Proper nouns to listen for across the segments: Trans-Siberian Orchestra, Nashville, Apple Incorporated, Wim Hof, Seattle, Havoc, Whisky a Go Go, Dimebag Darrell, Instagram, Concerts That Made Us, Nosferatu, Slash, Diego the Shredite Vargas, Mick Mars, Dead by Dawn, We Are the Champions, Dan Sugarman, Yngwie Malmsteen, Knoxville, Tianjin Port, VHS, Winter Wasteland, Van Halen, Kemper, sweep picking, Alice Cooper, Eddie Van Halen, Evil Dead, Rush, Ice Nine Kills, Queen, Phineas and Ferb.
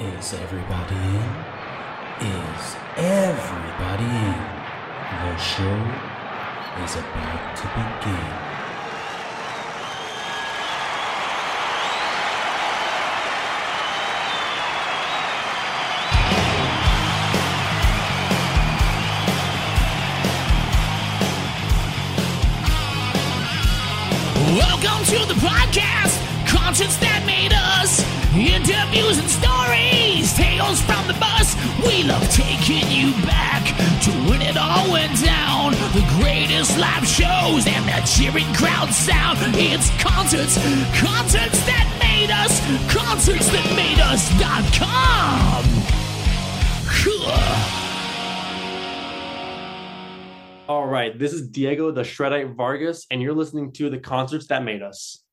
Is everybody in? Is everybody in? The show is about to begin. Welcome to the podcast, Concerts That Made Us. Interviews and stories, tales from the bus. We love taking you back to when it all went down. The greatest live shows and that cheering crowd sound. It's concerts that made us. Concertsthatmadeus.com. All right, this is Diego the Shredite Vargas, and you're listening to the Concerts That Made Us.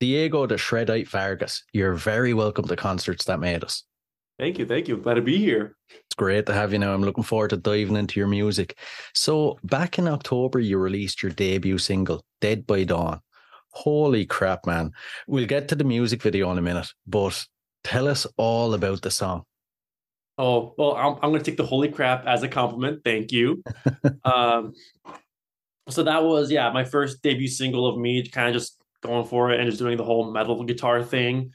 Diego the Shredite Vargas, you're very welcome to Concerts That Made Us. Thank you. Glad to be here. It's great to have you now. I'm looking forward to diving into your music. So back in October, you released your debut single, Dead by Dawn. Holy crap, man. We'll get to the music video in a minute, but tell us all about the song. Oh, well, I'm going to take the holy crap as a compliment. Thank you. So that was, my first debut single of me kind of just going for it and just doing the whole metal guitar thing.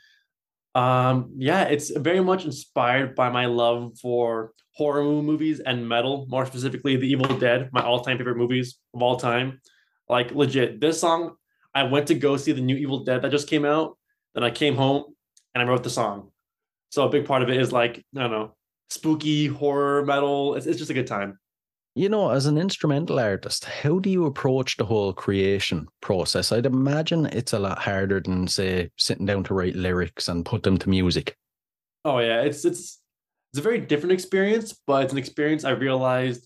It's very much inspired by my love for horror movies and metal, more specifically The Evil Dead, my all-time favorite movies of all time. Like, legit, this song, I went to go see the new Evil Dead that just came out, then I came home and I wrote the song. So a big part of it is like, I don't know, spooky horror metal. It's just a good time. You know, as an instrumental artist, how do you approach the whole creation process? I'd imagine it's a lot harder than, say, sitting down to write lyrics and put them to music. Oh, yeah. It's a very different experience, but it's an experience I realized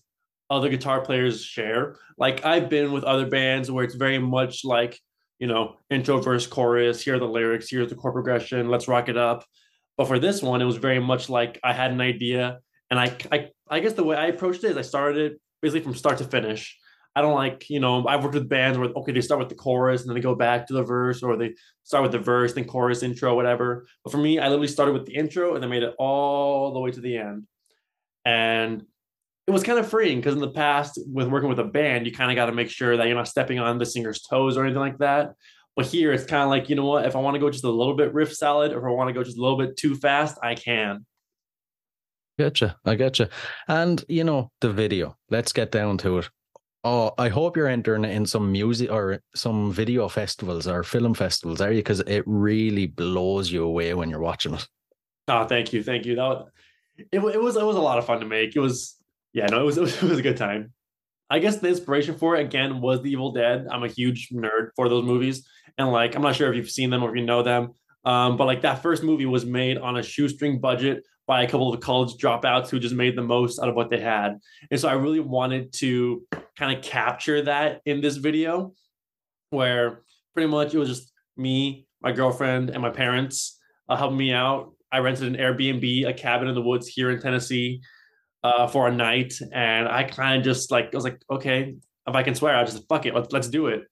other guitar players share. Like, I've been with other bands where it's very much like, you know, intro, verse, chorus, here are the lyrics, here's the chord progression, let's rock it up. But for this one, it was very much like I had an idea. And I guess the way I approached it is I started it basically from start to finish. I don't like, you know, I've worked with bands where, okay, they start with the chorus and then they go back to the verse, or they start with the verse, then chorus, intro, whatever. But for me, I literally started with the intro and then made it all the way to the end. And it was kind of freeing because in the past with working with a band, you kind of got to make sure that you're not stepping on the singer's toes or anything like that. But here it's kind of like, you know what, if I want to go just a little bit riff salad, or if I want to go just a little bit too fast, I can. I getcha. And, you know, the video, let's get down to it. Oh, I hope you're entering in some music or some video festivals or film festivals, are you? Because it really blows you away when you're watching it. Oh, thank you. It was a lot of fun to make. It was a good time. I guess the inspiration for it, again, was The Evil Dead. I'm a huge nerd for those movies. And, like, I'm not sure if you've seen them or if you know them. But, like, that first movie was made on a shoestring budget by a couple of college dropouts who just made the most out of what they had. And so I really wanted to kind of capture that in this video, where pretty much it was just me, my girlfriend, and my parents helping me out. I rented an Airbnb, a cabin in the woods here in Tennessee for a night. And I kind of just like, I was like, okay, if I can swear, I'll just fuck it. Let's do it.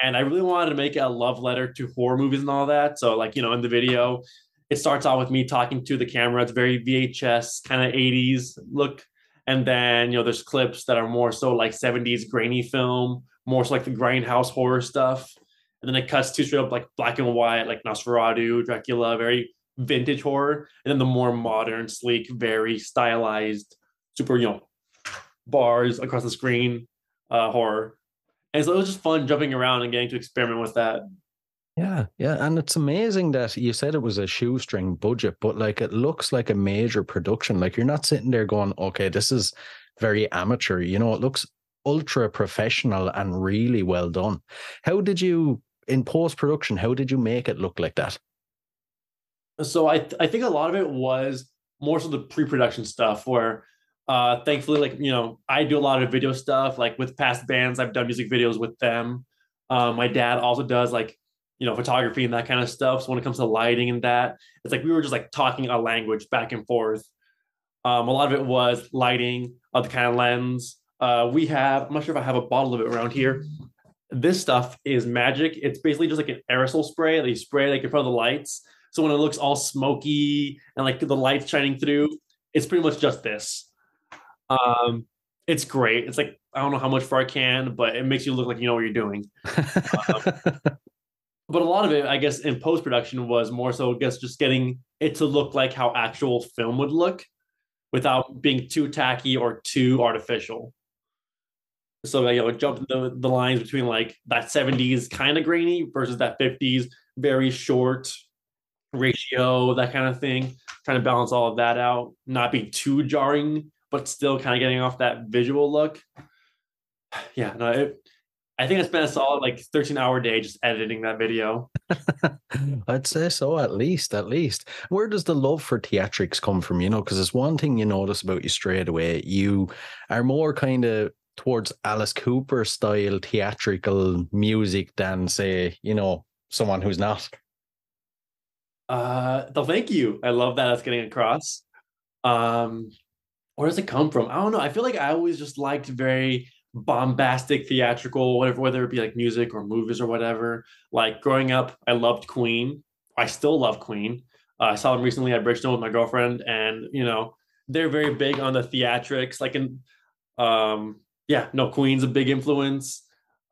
And I really wanted to make it a love letter to horror movies and all that. So, like, you know, in the video, it starts off with me talking to the camera. It's very VHS, kind of 80s look. And then, you know, there's clips that are more so like 70s grainy film, more so like the grindhouse horror stuff. And then it cuts to straight up like black and white, like Nosferatu, Dracula, very vintage horror. And then the more modern, sleek, very stylized, super, you know, bars across the screen horror. And so it was just fun jumping around and getting to experiment with that. Yeah. And it's amazing that you said it was a shoestring budget, but like it looks like a major production. Like you're not sitting there going, okay, this is very amateur. You know, it looks ultra professional and really well done. How did you, in post-production, how did you make it look like that? So I think a lot of it was more so the pre-production stuff where thankfully, like, you know, I do a lot of video stuff. Like with past bands, I've done music videos with them. My dad also does like, you know, photography and that kind of stuff. So when it comes to lighting and that, it's like we were just like talking a language back and forth. A lot of it was lighting, the kind of lens. I'm not sure if I have a bottle of it around here. This stuff is magic. It's basically just like an aerosol spray that you spray like in front of the lights. So when it looks all smoky and like the lights shining through, it's pretty much just this. It's great. It's like, I don't know how much far I can, but it makes you look like you know what you're doing. But a lot of it, I guess, in post-production was more so, I guess, just getting it to look like how actual film would look without being too tacky or too artificial. So, you know, jumping the lines between like that 70s kind of grainy versus that 50s, very short ratio, that kind of thing. Trying to balance all of that out, not be too jarring, but still kind of getting off that visual look. Yeah, no, I think I spent a solid like 13-hour day just editing that video. I'd say so, at least. Where does the love for theatrics come from? You know, because it's one thing you notice about you straight away. You are more kind of towards Alice Cooper style theatrical music than, say, you know, someone who's not? Thank you. I love that. That's getting across. Where does it come from? I don't know. I feel like I always just liked very bombastic, theatrical, whatever, whether it be like music or movies or whatever. Like growing up, I loved Queen. I still love Queen. I saw them recently at Bridgestone with my girlfriend, and you know, they're very big on the theatrics. Like, in Queen's a big influence.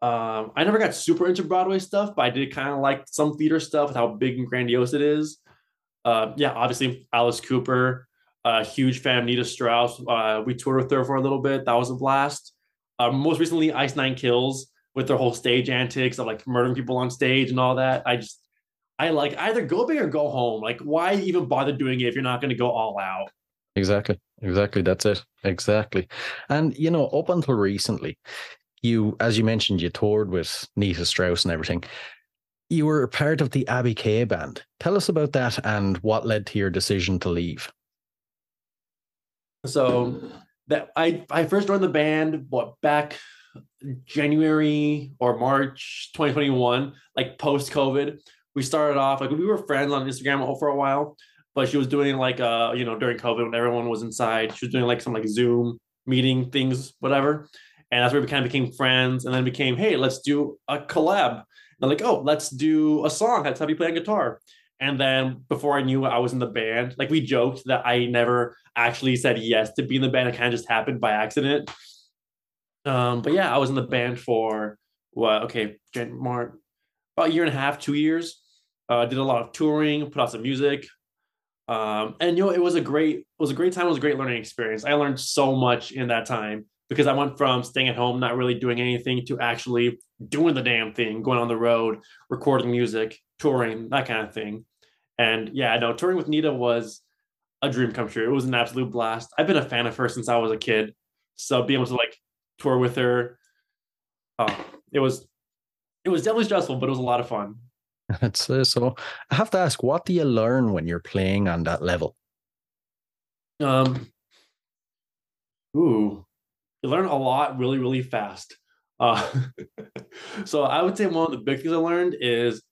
I never got super into Broadway stuff, but I did kind of like some theater stuff with how big and grandiose it is. Obviously Alice Cooper, huge fan of Nita Strauss. We toured with her for a little bit. That was a blast. Most recently, Ice Nine Kills with their whole stage antics of like murdering people on stage and all that. I like either go big or go home. Like, why even bother doing it if you're not going to go all out? Exactly. That's it. Exactly. And, you know, up until recently, as you mentioned, you toured with Nita Strauss and everything. You were part of the Abby K band. Tell us about that and what led to your decision to leave. So that I first joined the band back January or March 2021, like post-COVID. We started off, like, we were friends on Instagram for a while, but she was doing like, during COVID when everyone was inside, she was doing like some like Zoom meeting things, whatever. And that's where we kind of became friends, and then became, hey, let's do a collab. And like, oh, let's do a song. That's how we play on guitar. And then before I knew it, I was in the band. Like, we joked that I never actually said yes to be in the band. It kind of just happened by accident. I was in the band for about a year and a half, 2 years. Did a lot of touring, put out some music, it was a great learning experience. I learned so much in that time because I went from staying at home, not really doing anything, to actually doing the damn thing, going on the road, recording music, touring, that kind of thing. And touring with Nita was a dream come true. It was an absolute blast. I've been a fan of her since I was a kid, so being able to like tour with her, it was definitely stressful, but it was a lot of fun. That's so. I have to ask, what do you learn when you're playing on that level? You learn a lot really, really fast. So I would say one of the big things I learned is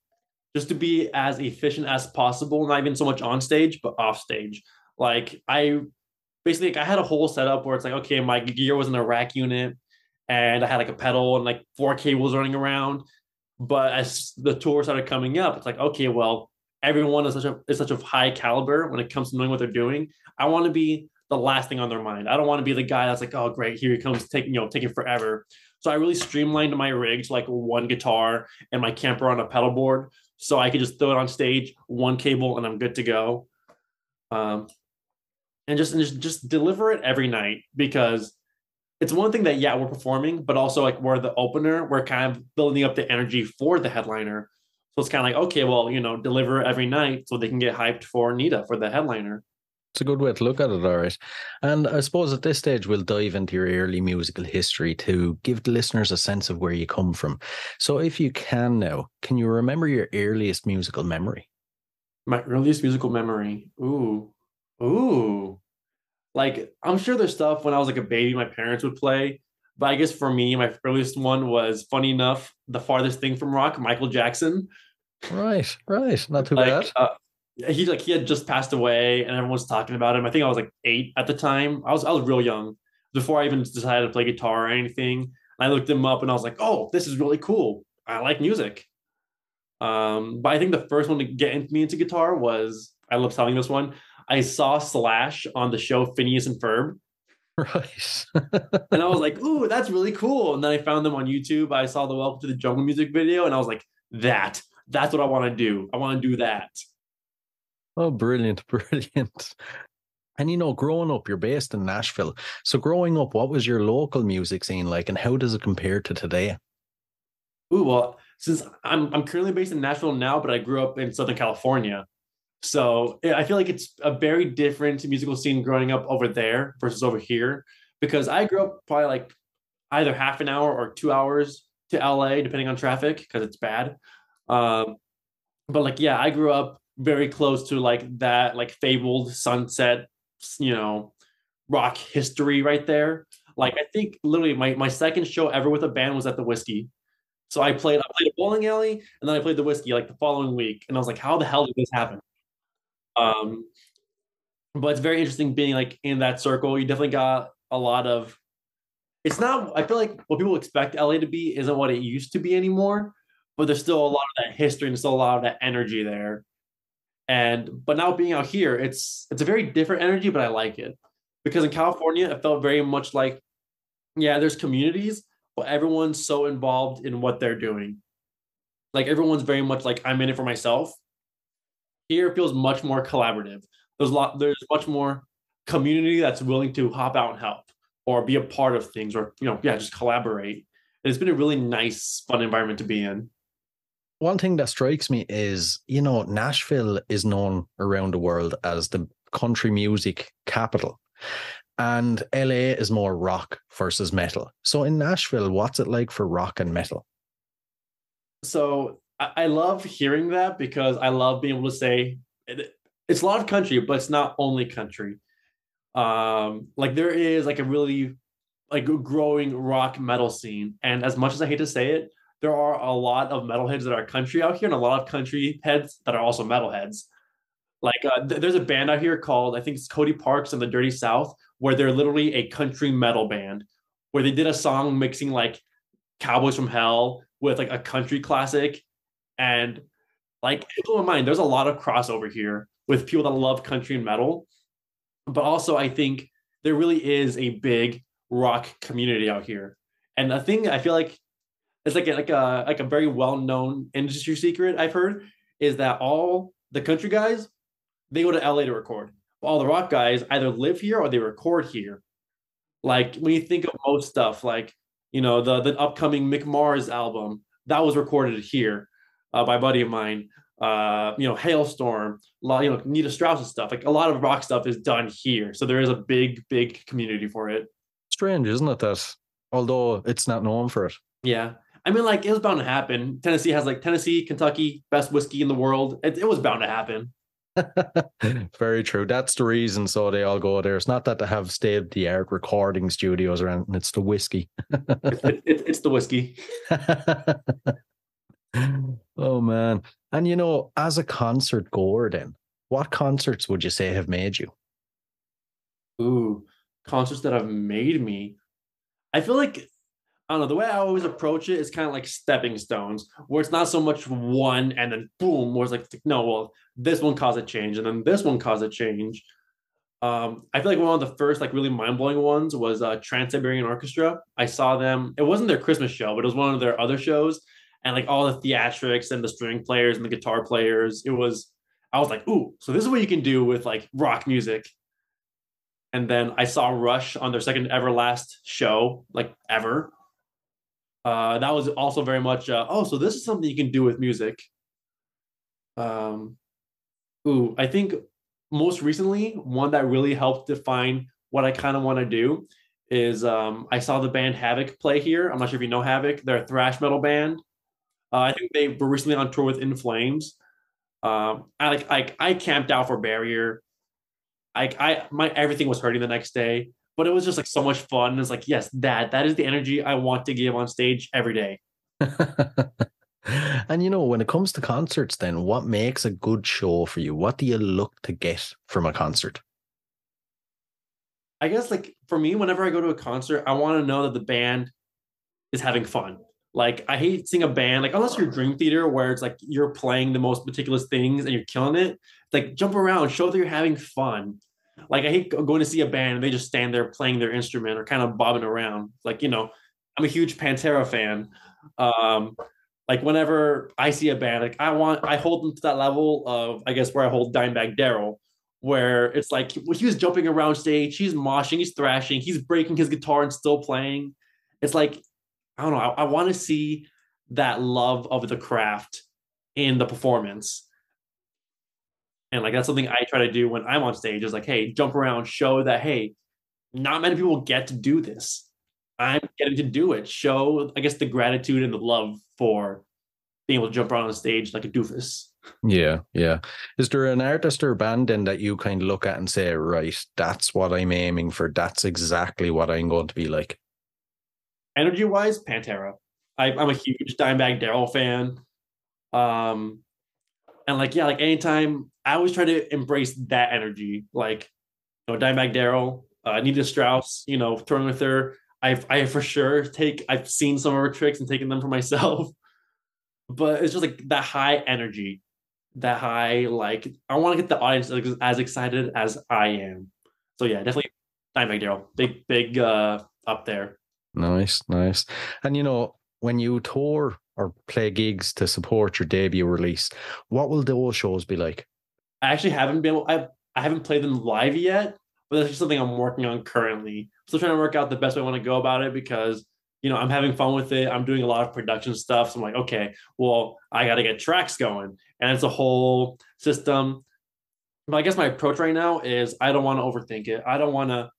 just to be as efficient as possible, not even so much on stage, but off stage. Like, I had a whole setup where it's like, okay, my gear was in a rack unit, and I had like a pedal and like four cables running around. But as the tour started coming up, it's like, okay, well, everyone is such a high caliber when it comes to knowing what they're doing. I want to be the last thing on their mind. I don't want to be the guy that's like, oh, great, here he comes, taking forever. So I really streamlined my rig to like one guitar and my camper on a pedal board, so I could just throw it on stage, one cable, and I'm good to go. And just deliver it every night, because it's one thing that, yeah, we're performing, but also like we're the opener. We're kind of building up the energy for the headliner. So it's kind of like, okay, well, deliver every night so they can get hyped for Nita, for the headliner. It's a good way to look at it, all right. And I suppose at this stage, we'll dive into your early musical history to give the listeners a sense of where you come from. So if you can now, can you remember your earliest musical memory? My earliest musical memory? Ooh. Like, I'm sure there's stuff when I was like a baby my parents would play, but I guess for me, my earliest one was, funny enough, the farthest thing from rock, Michael Jackson. Right. Not too bad. He had just passed away, and everyone was talking about him. I think I was like 8 at the time. I was real young before I even decided to play guitar or anything. And I looked him up, and I was like, oh, this is really cool. I like music. But I think the first one to get me into guitar was, I love telling this one, I saw Slash on the show Phineas and Ferb. Right. And I was like, ooh, that's really cool. And then I found them on YouTube. I saw the Welcome to the Jungle music video, and I was like, that's what I want to do. I want to do that. Oh, brilliant. And, growing up, you're based in Nashville. So growing up, what was your local music scene like, and how does it compare to today? Ooh, well, since I'm currently based in Nashville now, but I grew up in Southern California. So I feel like it's a very different musical scene growing up over there versus over here, because I grew up probably like either half an hour or 2 hours to LA, depending on traffic, because it's bad. I grew up very close to like that, like fabled Sunset, rock history right there. Like, I think literally my second show ever with a band was at the Whisky. So I played a bowling alley, and then I played the Whiskey like the following week. And I was like, how the hell did this happen? But it's very interesting being like in that circle. You definitely got a lot of, it's not, I feel like what people expect LA to be isn't what it used to be anymore, but there's still a lot of that history and still a lot of that energy there. But now being out here, it's a very different energy, but I like it. Because in California, it felt very much like, yeah, there's communities, but everyone's so involved in what they're doing. Like everyone's very much like, I'm in it for myself. Here it feels much more collaborative. There's much more community that's willing to hop out and help or be a part of things or, just collaborate. And it's been a really nice, fun environment to be in. One thing that strikes me is, Nashville is known around the world as the country music capital. And LA is more rock versus metal. So in Nashville, what's it like for rock and metal? So I love hearing that because I love being able to say it's a lot of country, but it's not only country. Like there is like a really like growing rock metal scene. And as much as I hate to say it, there are a lot of metalheads that are country out here and a lot of country heads that are also metalheads. Like there's a band out here called, I think it's Cody Parks and the Dirty South, where they're literally a country metal band, where they did a song mixing like Cowboys from Hell with like a country classic. And like it blew my mind. There's a lot of crossover here with people that love country and metal. But also I think there really is a big rock community out here. And a thing I feel like it's like a very well-known industry secret I've heard is that all the country guys, they go to LA to record. All the rock guys either live here or they record here. Like when you think of most stuff, like, the upcoming Mick Mars album that was recorded here by a buddy of mine, Hailstorm, Nita Strauss and stuff. Like a lot of rock stuff is done here. So there is a big, big community for it. Strange, isn't it? That although it's not known for it. Yeah. I mean, like it was bound to happen. Tennessee has like Tennessee, Kentucky, best whiskey in the world. It was bound to happen. Very true. That's the reason. So they all go there. It's not that they have state-of-the-art recording studios or anything. It's the whiskey. it's the whiskey. Oh man! And as a concert goer, then what concerts would you say have made you? Ooh, concerts that have made me. I feel like I don't know. The way I always approach it is kind of like stepping stones, where it's not so much one and then boom, where it's like, no, well, this one caused a change and then this one caused a change. I feel like one of the first like really mind-blowing ones was Trans-Siberian Orchestra. I saw them. It wasn't their Christmas show, but it was one of their other shows. And like all the theatrics and the string players and the guitar players, I was like, ooh, so this is what you can do with like rock music. And then I saw Rush on their second ever last show, like ever. That was also very much, so this is something you can do with music. I think most recently, one that really helped define what I kind of want to do is I saw the band Havoc play here. I'm not sure if you know Havoc. They're a thrash metal band. I think they were recently on tour with In Flames. I camped out for Barrier. My everything was hurting the next day. But it was just like so much fun. It's like, yes, that is the energy I want to give on stage every day. And when it comes to concerts, then what makes a good show for you? What do you look to get from a concert? I guess like for me, whenever I go to a concert, I want to know that the band is having fun. Like I hate seeing a band, like unless you're Dream Theater where it's like you're playing the most meticulous things and you're killing it. Like jump around, show that you're having fun. Like I hate going to see a band and they just stand there playing their instrument or kind of bobbing around. Like, I'm a huge Pantera fan. Like whenever I see a band, like I hold them to that level of, I guess, where I hold Dimebag Darrell, where it's like he was jumping around stage, he's moshing, he's thrashing, he's breaking his guitar and still playing. It's like, I don't know. I want to see that love of the craft in the performance. And like that's something I try to do when I'm on stage is like, hey, jump around, show that, hey, not many people get to do this. I'm getting to do it. Show, I guess, the gratitude and the love for being able to jump around on stage like a doofus. Yeah, yeah. Is there an artist or band then that you kind of look at and say, right, that's what I'm aiming for. That's exactly what I'm going to be like. Energy-wise, Pantera. I'm a huge Dimebag Darrell fan. And like, yeah, like anytime I always try to embrace that energy, like, you know, Dimebag Darrell, Nita Strauss, you know, touring with her. I've seen some of her tricks and taken them for myself, but it's just like that high energy, that high, like I want to get the audience as excited as I am. So yeah, definitely Dimebag Darrell, big up there. Nice. And you know, when you tour or play gigs to support your debut release, what will those shows be like? I actually haven't been able, I haven't played them live yet, but that's just something I'm working on currently. Still trying to work out the best way I want to go about it because, you know, I'm having fun with it. I'm doing a lot of production stuff. So I'm like, okay, well, I got to get tracks going. And it's a whole system. But I guess my approach right now is I don't want to overthink it. I don't want to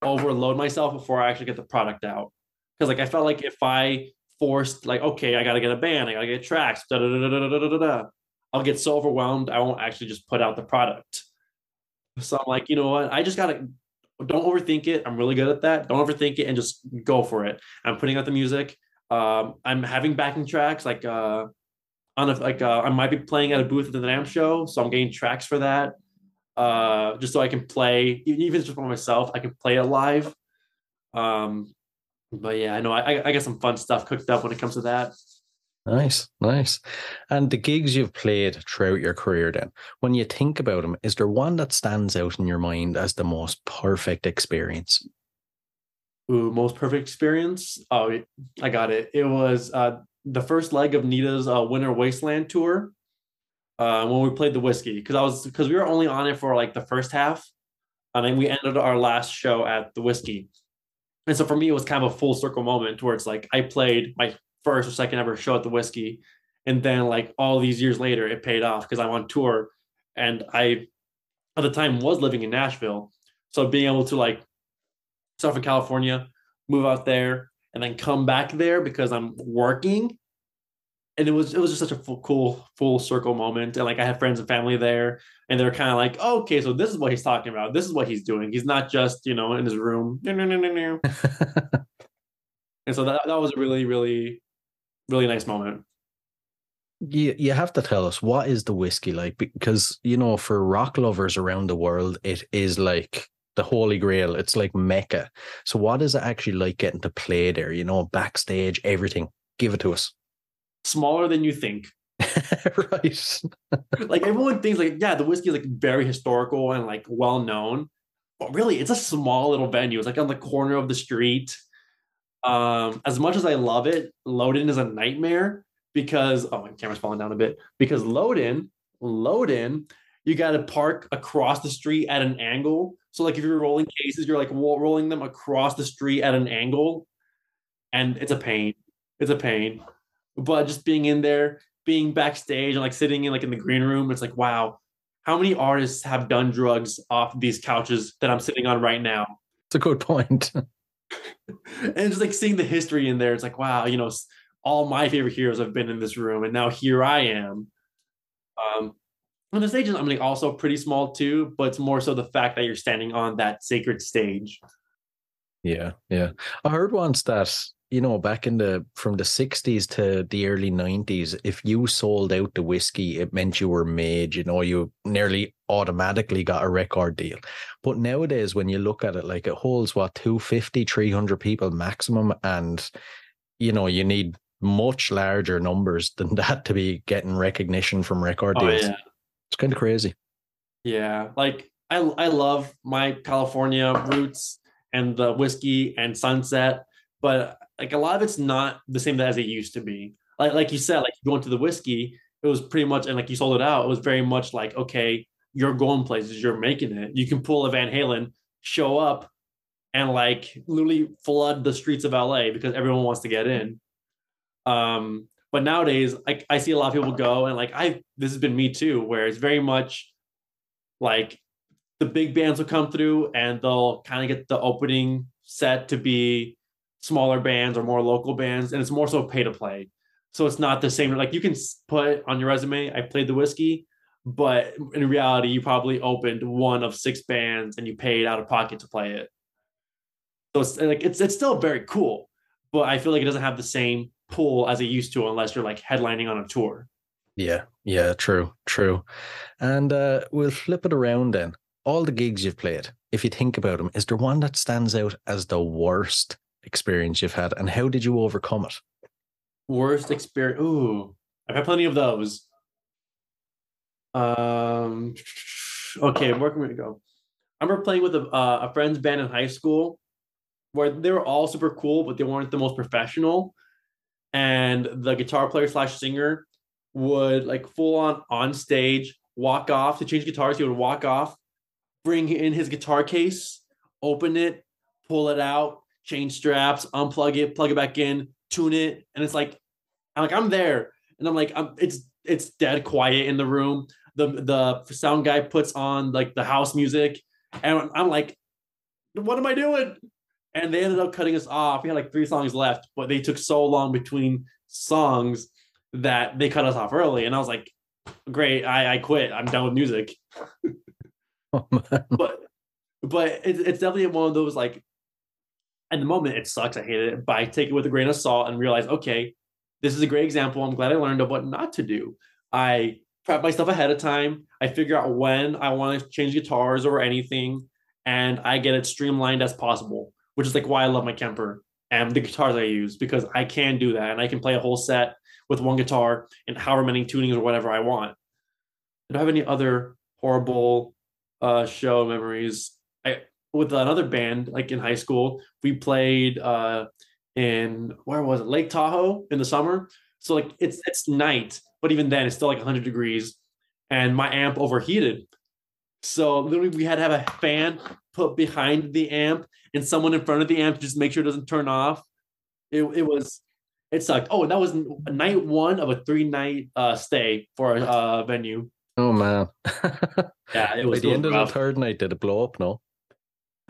overload myself before I actually get the product out. Because like I felt like if I forced, like, okay, I got to get a band, I got to get tracks, I'll get so overwhelmed, I won't actually just put out the product. So I'm like, you know what? I just got to, don't overthink it. I'm really good at that. Don't overthink it and just go for it. I'm putting out the music. I'm having backing tracks. Like I might be playing at a booth at the NAMM show, so I'm getting tracks for that. Just so I can play, even just for myself, I can play it live. But yeah, I know I got some fun stuff cooked up when it comes to that. Nice. And the gigs you've played throughout your career then, when you think about them, is there one that stands out in your mind as the most perfect experience? Ooh, most perfect experience? Oh, I got it. It was the first leg of Nita's Winter Wasteland tour when we played the Whisky. Because we were only on it for like the first half. And then we ended our last show at the Whisky. And so for me, it was kind of a full circle moment where it's like I played my first or second ever show at the Whisky, and then like all these years later it paid off because I'm on tour, and I at the time was living in Nashville, so being able to like start from California, move out there, and then come back there because I'm working, and it was just such a cool full circle moment. And like I had friends and family there, and they're kind of like, oh, okay, so this is what he's talking about, this is what he's doing, he's not just, you know, in his room. No. And so that was a really, really, really nice moment. You have to tell us, what is the Whisky like? Because, you know, for rock lovers around the world, it is like the Holy Grail. It's like Mecca. So what is it actually like getting to play there? You know, backstage, everything. Give it to us. Smaller than you think. Right. Like everyone thinks like, yeah, the Whisky is like very historical and like well-known. But really, it's a small little venue. It's like on the corner of the street. As much as I love it, Loden is a nightmare because, oh, my camera's falling down a bit, because Loden, you got to park across the street at an angle. So like if you're rolling cases, you're like rolling them across the street at an angle, and it's a pain, but just being in there, being backstage and like sitting in the green room, it's like, wow, how many artists have done drugs off these couches that I'm sitting on right now? It's a good point. And just like seeing the history in there, it's like, wow, you know, all my favorite heroes have been in this room, and now here I am. On the stage, I'm like also pretty small too, but it's more so the fact that you're standing on that sacred stage. Yeah. I heard once that, you know, back from the 60s to the early 90s, if you sold out the Whisky, it meant you were made, you know, you nearly automatically got a record deal. But nowadays, when you look at it, like it holds, what, 250, 300 people maximum. And, you know, you need much larger numbers than that to be getting recognition from record deals. Yeah. It's kind of crazy. Yeah. Like I love my California roots and the Whisky and Sunset, but like a lot of it's not the same as it used to be. Like you said, like going to the Whisky, it was pretty much, and like you sold it out, it was very much like, okay, you're going places, you're making it. You can pull a Van Halen, show up, and like literally flood the streets of LA because everyone wants to get in. But nowadays, I see a lot of people go, and like this has been me too, where it's very much like the big bands will come through and they'll kind of get the opening set to be smaller bands or more local bands, and it's more so pay to play. So it's not the same. Like you can put on your resume, I played the Whisky, but in reality, you probably opened one of six bands and you paid out of pocket to play it. So it's still very cool, but I feel like it doesn't have the same pull as it used to, unless you're like headlining on a tour. Yeah, true. And we'll flip it around then. All the gigs you've played, if you think about them, is there one that stands out as the worst experience you've had, and how did you overcome it? Worst experience? Ooh, I've had plenty of those. Okay, where can we go? I remember playing with a friend's band in high school, where they were all super cool, but they weren't the most professional. And the guitar player / singer would like full on stage walk off to change guitars. He would walk off, bring in his guitar case, open it, pull it out, change straps, unplug it, plug it back in, tune it, and it's like, I'm there, and it's dead quiet in the room. The sound guy puts on like the house music, and I'm like, what am I doing? And they ended up cutting us off. We had like 3 songs left, but they took so long between songs that they cut us off early. And I was like, great, I quit. I'm done with music. Oh, man. But it's definitely one of those, like, at the moment, it sucks. I hate it. But I take it with a grain of salt and realize, okay, this is a great example. I'm glad I learned of what not to do. I prep myself ahead of time. I figure out when I want to change guitars or anything, and I get it streamlined as possible, which is like why I love my Kemper and the guitars I use, because I can do that and I can play a whole set with one guitar and however many tunings or whatever I want. I don't have any other horrible show memories. With another band, like in high school, we played in, where was it? Lake Tahoe in the summer. So like it's night, but even then it's still like 100 degrees and my amp overheated. So literally we had to have a fan put behind the amp and someone in front of the amp just make sure it doesn't turn off. It sucked. Oh, and that was night one of a 3-night stay for a venue. Oh, man. Yeah, it was. By the end of the 3rd night, did it blow up? No.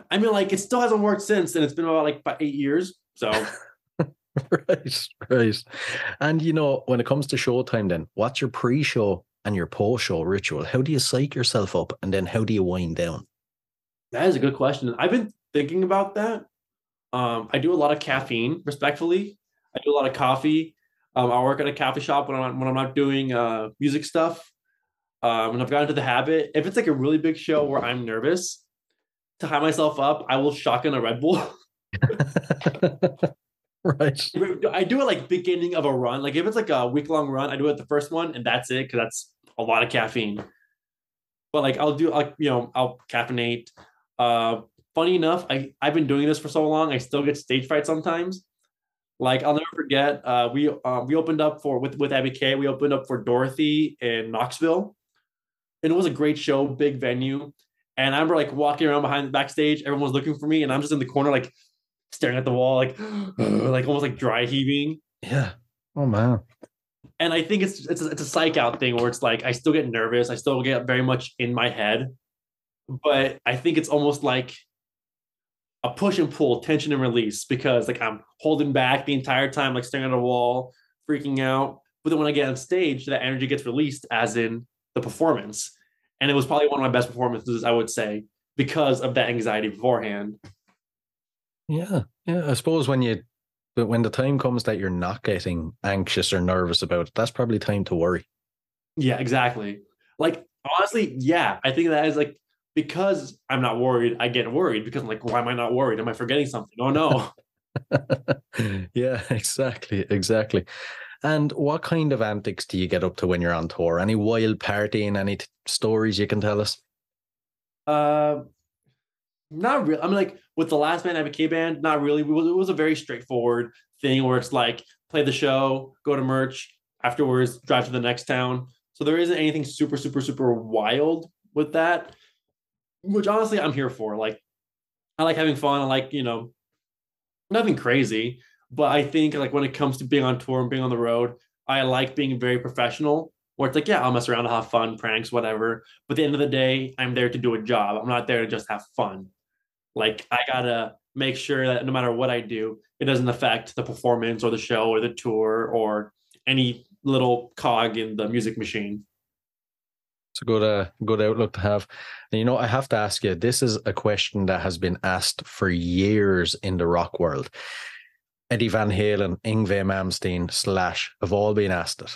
I mean, like, it still hasn't worked since, and it's been about 8 years, so. Right. And, when it comes to showtime then, what's your pre-show and your post-show ritual? How do you psych yourself up, and then how do you wind down? That is a good question. I've been thinking about that. I do a lot of caffeine, respectfully. I do a lot of coffee. I work at a coffee shop when I'm not doing music stuff. And I've gotten into the habit, if it's like a really big show where I'm nervous, to high myself up, I will shotgun a Red Bull. Right. I do it like beginning of a run. Like if it's like a week-long run, I do it the first one and that's it, because that's a lot of caffeine. But like I'll caffeinate. Funny enough, I've been doing this for so long, I still get stage fright sometimes. Like I'll never forget, we opened up with Abby K. We opened up for Dorothy in Knoxville, and it was a great show, big venue. And I remember like walking around behind the backstage, everyone was looking for me, and I'm just in the corner like staring at the wall, like like almost like dry heaving. Yeah. Oh man. And I think it's a psych out thing where it's like I still get nervous, I still get very much in my head, but I think it's almost like a push and pull, tension and release, because like I'm holding back the entire time, like staring at a wall, freaking out. But then when I get on stage, that energy gets released as in the performance. And it was probably one of my best performances, I would say, because of that anxiety beforehand. Yeah. I suppose when the time comes that you're not getting anxious or nervous about it, that's probably time to worry. Yeah, exactly. Like, honestly, yeah, I think that is like, because I'm not worried, I get worried because I'm like, why am I not worried? Am I forgetting something? Oh, no. Yeah, exactly. And what kind of antics do you get up to when you're on tour? Any wild partying, any stories you can tell us? Not really. I mean, like with the last band, MK Band, not really. It was a very straightforward thing where it's like, play the show, go to merch, afterwards, drive to the next town. So there isn't anything super, super, super wild with that. Which honestly I'm here for. Like I like having fun. I like, nothing crazy, but I think like when it comes to being on tour and being on the road, I like being very professional where it's like, yeah, I'll mess around, I'll have fun, pranks, whatever. But at the end of the day, I'm there to do a job. I'm not there to just have fun. Like I gotta make sure that no matter what I do, it doesn't affect the performance or the show or the tour or any little cog in the music machine. It's a good outlook to have. And, I have to ask you, this is a question that has been asked for years in the rock world. Eddie Van Halen, Yngwie Malmsteen, Slash have all been asked it.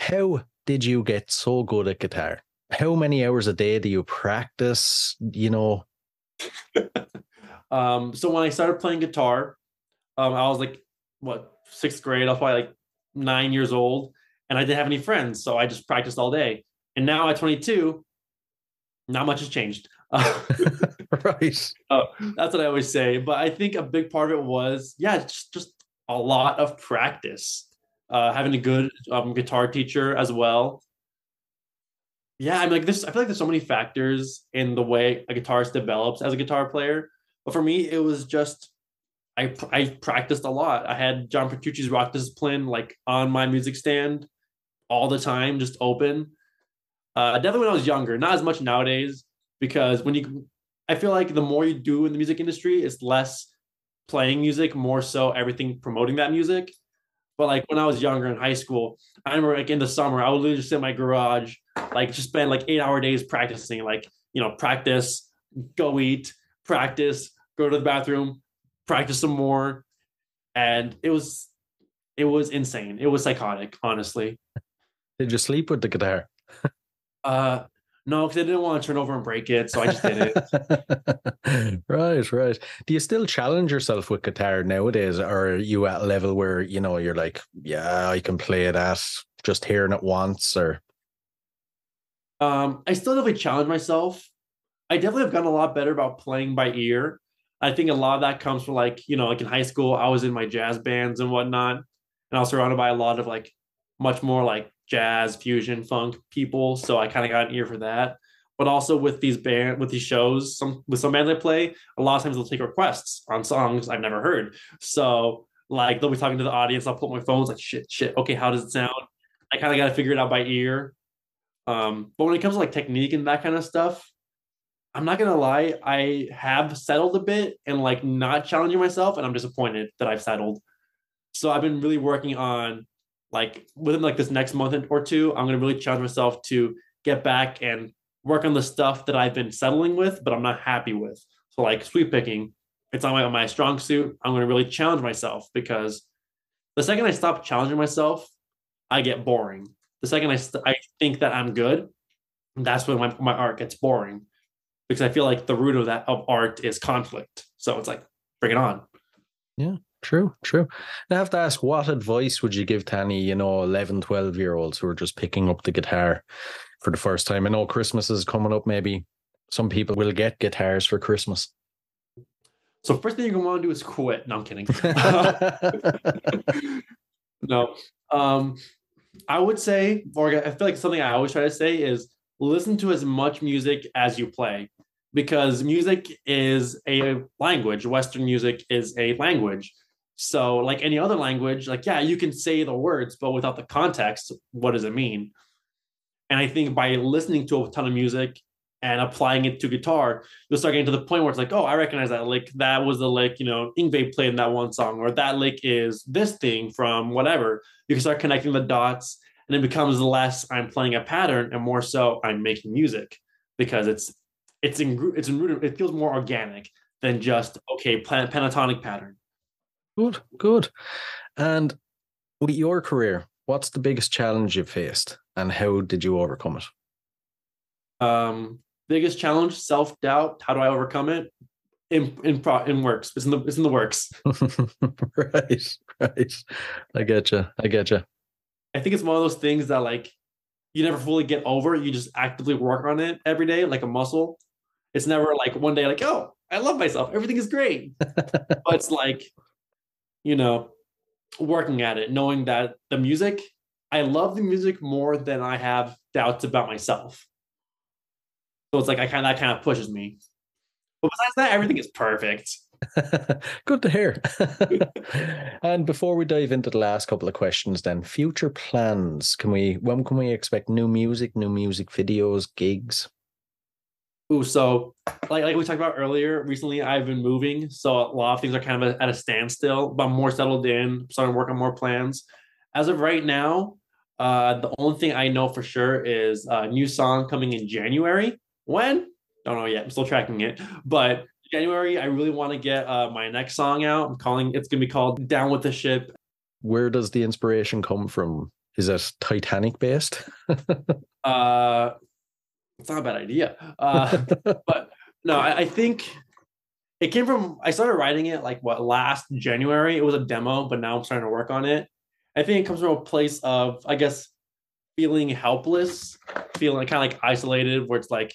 How did you get so good at guitar? How many hours a day do you practice? You know. So when I started playing guitar, I was like, what, sixth grade? I was probably like 9 years old, and I didn't have any friends, so I just practiced all day. And now at 22, not much has changed. Right. That's what I always say. But I think a big part of it was, just a lot of practice. Having a good guitar teacher as well. Yeah, I mean, I feel like there's so many factors in the way a guitarist develops as a guitar player. But for me, it was just, I practiced a lot. I had John Petrucci's Rock Discipline like on my music stand all the time, just open. Definitely when I was younger, not as much nowadays, because I feel like the more you do in the music industry, it's less playing music, more so everything promoting that music. But like when I was younger in high school, I remember like in the summer, I would literally just sit in my garage, like just spend like 8-hour days practicing, like, you know, practice, go eat, practice, go to the bathroom, practice some more. And it was insane. It was psychotic, honestly. Did you sleep with the guitar? No, because I didn't want to turn over and break it, so I just did it. Right. Do you still challenge yourself with guitar nowadays, or are you at a level where, you know, you're like, yeah, I can play that, just hearing it once? Or I still definitely challenge myself. I definitely have gotten a lot better about playing by ear. I think a lot of that comes from, like, you know, like in high school, I was in my jazz bands and whatnot, and I was surrounded by a lot of like much more like jazz, fusion, funk people, so I kind of got an ear for that. But also with these shows, with some bands I play, a lot of times they'll take requests on songs I've never heard. So like they'll be talking to the audience, I'll put my phones like shit. Okay, how does it sound? I kind of got to figure it out by ear. But when it comes to like technique and that kind of stuff, I'm not gonna lie, I have settled a bit and like not challenging myself, and I'm disappointed that I've settled. So I've been really working on, like within like this next month or two, I'm going to really challenge myself to get back and work on the stuff that I've been settling with, but I'm not happy with. So like sweep picking, it's on my strong suit. I'm going to really challenge myself, because the second I stop challenging myself, I get boring. The second I think that I'm good, that's when my art gets boring, because I feel like the root of that of art is conflict. So it's like, bring it on. Yeah. True. And I have to ask, what advice would you give to any, you know, 11, 12-year-olds who are just picking up the guitar for the first time? I know Christmas is coming up. Maybe some people will get guitars for Christmas. So first thing you're going to want to do is quit. No, I'm kidding. No. I would say, or I feel like something I always try to say is listen to as much music as you play, because music is a language. Western music is a language. So like any other language, like, yeah, you can say the words, but without the context, what does it mean? And I think by listening to a ton of music and applying it to guitar, you'll start getting to the point where it's like, oh, I recognize that lick. That was the lick, you know, Yngwie played in that one song, or that lick is this thing from whatever. You can start connecting the dots, and it becomes less I'm playing a pattern and more so I'm making music, because it feels more organic than just, okay, pentatonic pattern. Good. And with your career, what's the biggest challenge you faced, and how did you overcome it? Biggest challenge, self-doubt. How do I overcome it? In works. It's in the works. Right. I get you. I think it's one of those things that like you never fully get over. You just actively work on it every day, like a muscle. It's never like one day like, oh, I love myself, everything is great. But it's like, you know, working at it, knowing that the music, I love the music more than I have doubts about myself. So it's like, that kind of pushes me. But besides that, everything is perfect. Good to hear. And before we dive into the last couple of questions then, future plans, when can we expect new music videos, gigs? Ooh, so like we talked about earlier, recently I've been moving, so a lot of things are kind of at a standstill, but I'm more settled in, starting to work on more plans. As of right now, the only thing I know for sure is a new song coming in January. When? Don't know yet. I'm still tracking it. But January, I really want to get my next song out. It's going to be called Down with the Ship. Where does the inspiration come from? Is it Titanic based? It's not a bad idea. But no, I think it came from, I started writing it like last January. It was a demo, but now I'm starting to work on it. I think it comes from a place of, I guess, feeling helpless, feeling kind of like isolated, where it's like,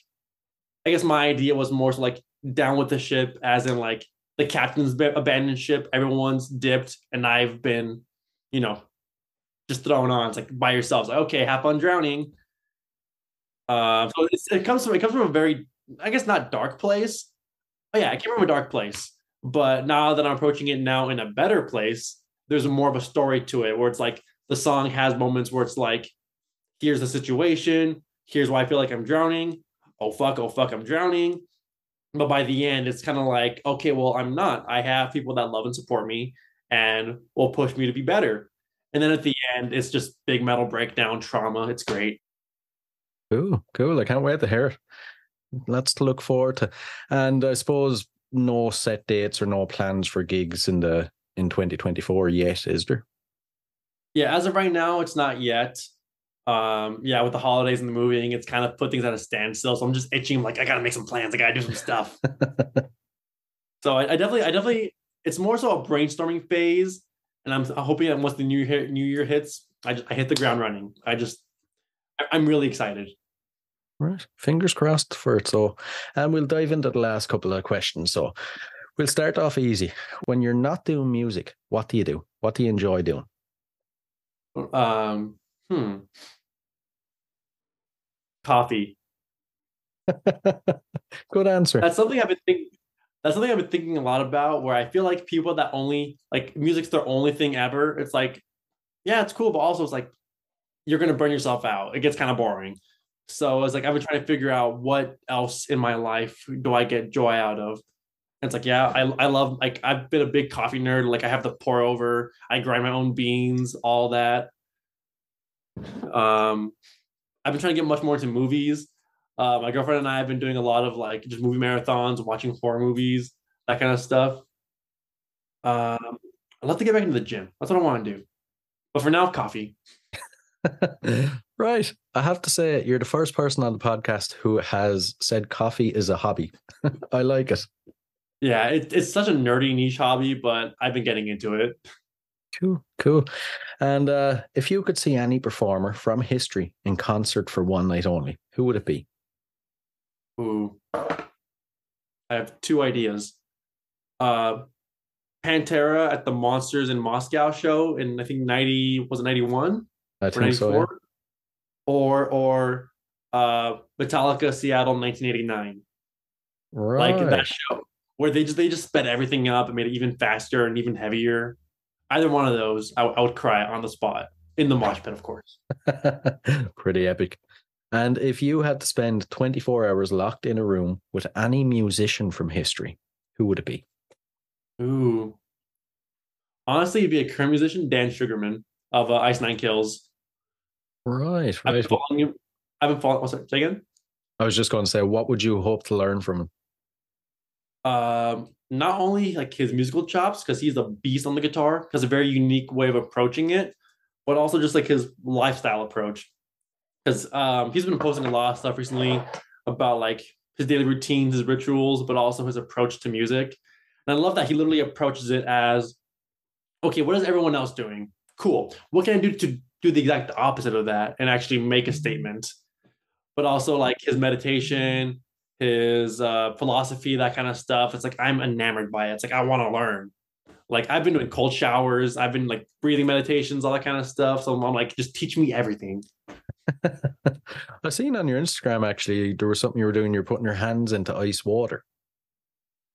I guess my idea was more so like down with the ship, as in like the captain's abandoned ship, everyone's dipped, and I've been, you know, just thrown on. It's like by yourselves, like, okay, have fun drowning. So it comes from a very, I guess, not dark place. Oh yeah, it came from a dark place. But now that I'm approaching it now in a better place, there's more of a story to it, where it's like the song has moments where it's like, here's the situation, here's why I feel like I'm drowning. Oh fuck, I'm drowning. But by the end, it's kind of like, okay, well, I'm not. I have people that love and support me and will push me to be better. And then at the end, it's just big metal breakdown, trauma. It's great. Ooh, cool. I can't wait to hear it. Lots to look forward to. And I suppose no set dates or no plans for gigs in 2024 yet, is there? Yeah, as of right now, it's not yet. Yeah, with the holidays and the moving, it's kind of put things at a standstill. So I'm just itching. I'm like, I gotta make some plans. I gotta do some stuff. So I definitely, it's more so a brainstorming phase. And I'm hoping that once the new year hits, I hit the ground running. I'm really excited. Right. Fingers crossed for it. So, and we'll dive into the last couple of questions. So we'll start off easy. When you're not doing music, what do you do? What do you enjoy doing? Coffee. Good answer. That's something I've been thinking a lot about, where I feel like people that only like music's their only thing ever. It's like, yeah, it's cool, but also it's like you're gonna burn yourself out. It gets kind of boring. So it's like I've been trying to figure out what else in my life do I get joy out of. And it's like, yeah, I love, like, I've been a big coffee nerd. Like I have the pour over, I grind my own beans, all that. I've been trying to get much more into movies. My girlfriend and I have been doing a lot of like just movie marathons, watching horror movies, that kind of stuff. I'd love to get back into the gym. That's what I want to do. But for now, coffee. Right. I have to say, you're the first person on the podcast who has said coffee is a hobby. I like it. Yeah, it's such a nerdy niche hobby, but I've been getting into it. Cool. And if you could see any performer from history in concert for one night only, who would it be? Ooh, I have two ideas. Pantera at the Monsters in Moscow show in, I think, 91? I think so, yeah. Or Metallica Seattle 1989. Right. Like that show, where they just sped everything up and made it even faster and even heavier. Either one of those, I would cry on the spot, in the mosh pit, of course. Pretty epic. And if you had to spend 24 hours locked in a room with any musician from history, who would it be? Ooh. Honestly, it'd be a current musician, Dan Sugarman of Ice Nine Kills. Right. I've been following him. Oh, sorry, say again? I was just going to say, what would you hope to learn from him? Not only like his musical chops, because he's a beast on the guitar, has a very unique way of approaching it, but also just like his lifestyle approach. Because he's been posting a lot of stuff recently about like his daily routines, his rituals, but also his approach to music. And I love that he literally approaches it as, okay, what is everyone else doing? Cool. What can I do to do the exact opposite of that and actually make a statement? But also like his meditation, his philosophy, that kind of stuff. It's like I'm enamored by it. It's like I want to learn. Like I've been doing cold showers, I've been like breathing meditations, all that kind of stuff. So I'm like, just teach me everything. I've seen on your Instagram actually there was something you were doing. You're putting your hands into ice water.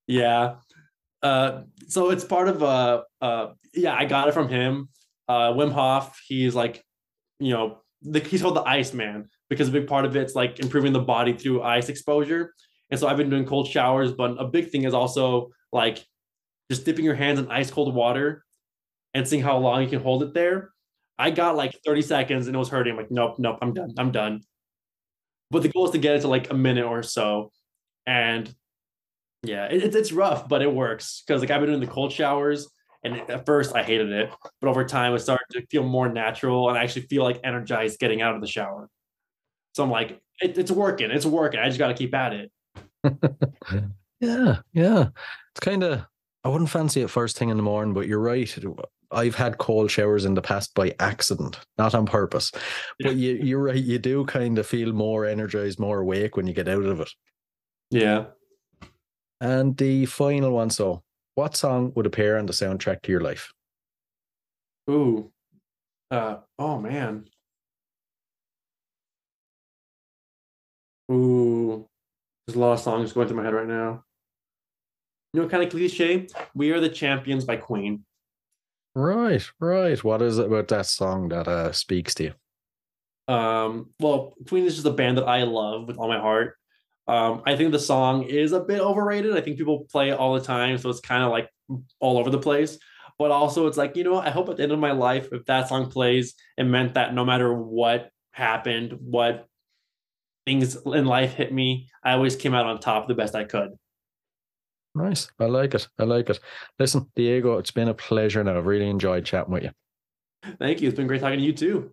Yeah. So it's part of yeah, I got it from him. Wim Hof. He's like, you know, he's called the Iceman, because a big part of it's like improving the body through ice exposure. And so I've been doing cold showers, but a big thing is also like just dipping your hands in ice cold water and seeing how long you can hold it there. I got like 30 seconds and it was hurting. I'm like, nope, I'm done. But the goal is to get it to like a minute or so. And Yeah, it's rough, but it works, because like I've been doing the cold showers, and at first I hated it, but over time it started to feel more natural, and I actually feel like energized getting out of the shower. So I'm like, it's working. I just got to keep at it. Yeah. It's kind of, I wouldn't fancy it first thing in the morning, but you're right. I've had cold showers in the past by accident, not on purpose. But you're right. You do kind of feel more energized, more awake when you get out of it. Yeah. And the final one. So what song would appear on the soundtrack to your life? Ooh. Oh, man. Ooh. There's a lot of songs going through my head right now. You know, kind of cliche? We Are the Champions by Queen. Right. What is it about that song that speaks to you? Well, Queen is just a band that I love with all my heart. I think the song is a bit overrated. I think people play it all the time, so it's kind of like all over the place. But also it's like, you know, I hope at the end of my life, if that song plays, it meant that no matter what happened, what things in life hit me, I always came out on top the best I could. Nice. I like it. Listen, Diego, it's been a pleasure, and I've really enjoyed chatting with you. Thank you. It's been great talking to you too.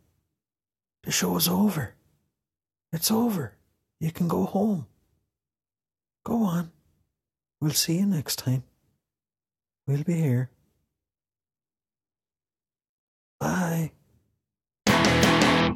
The show's over. It's over. You can go home. Go on. We'll see you next time. We'll be here. Bye.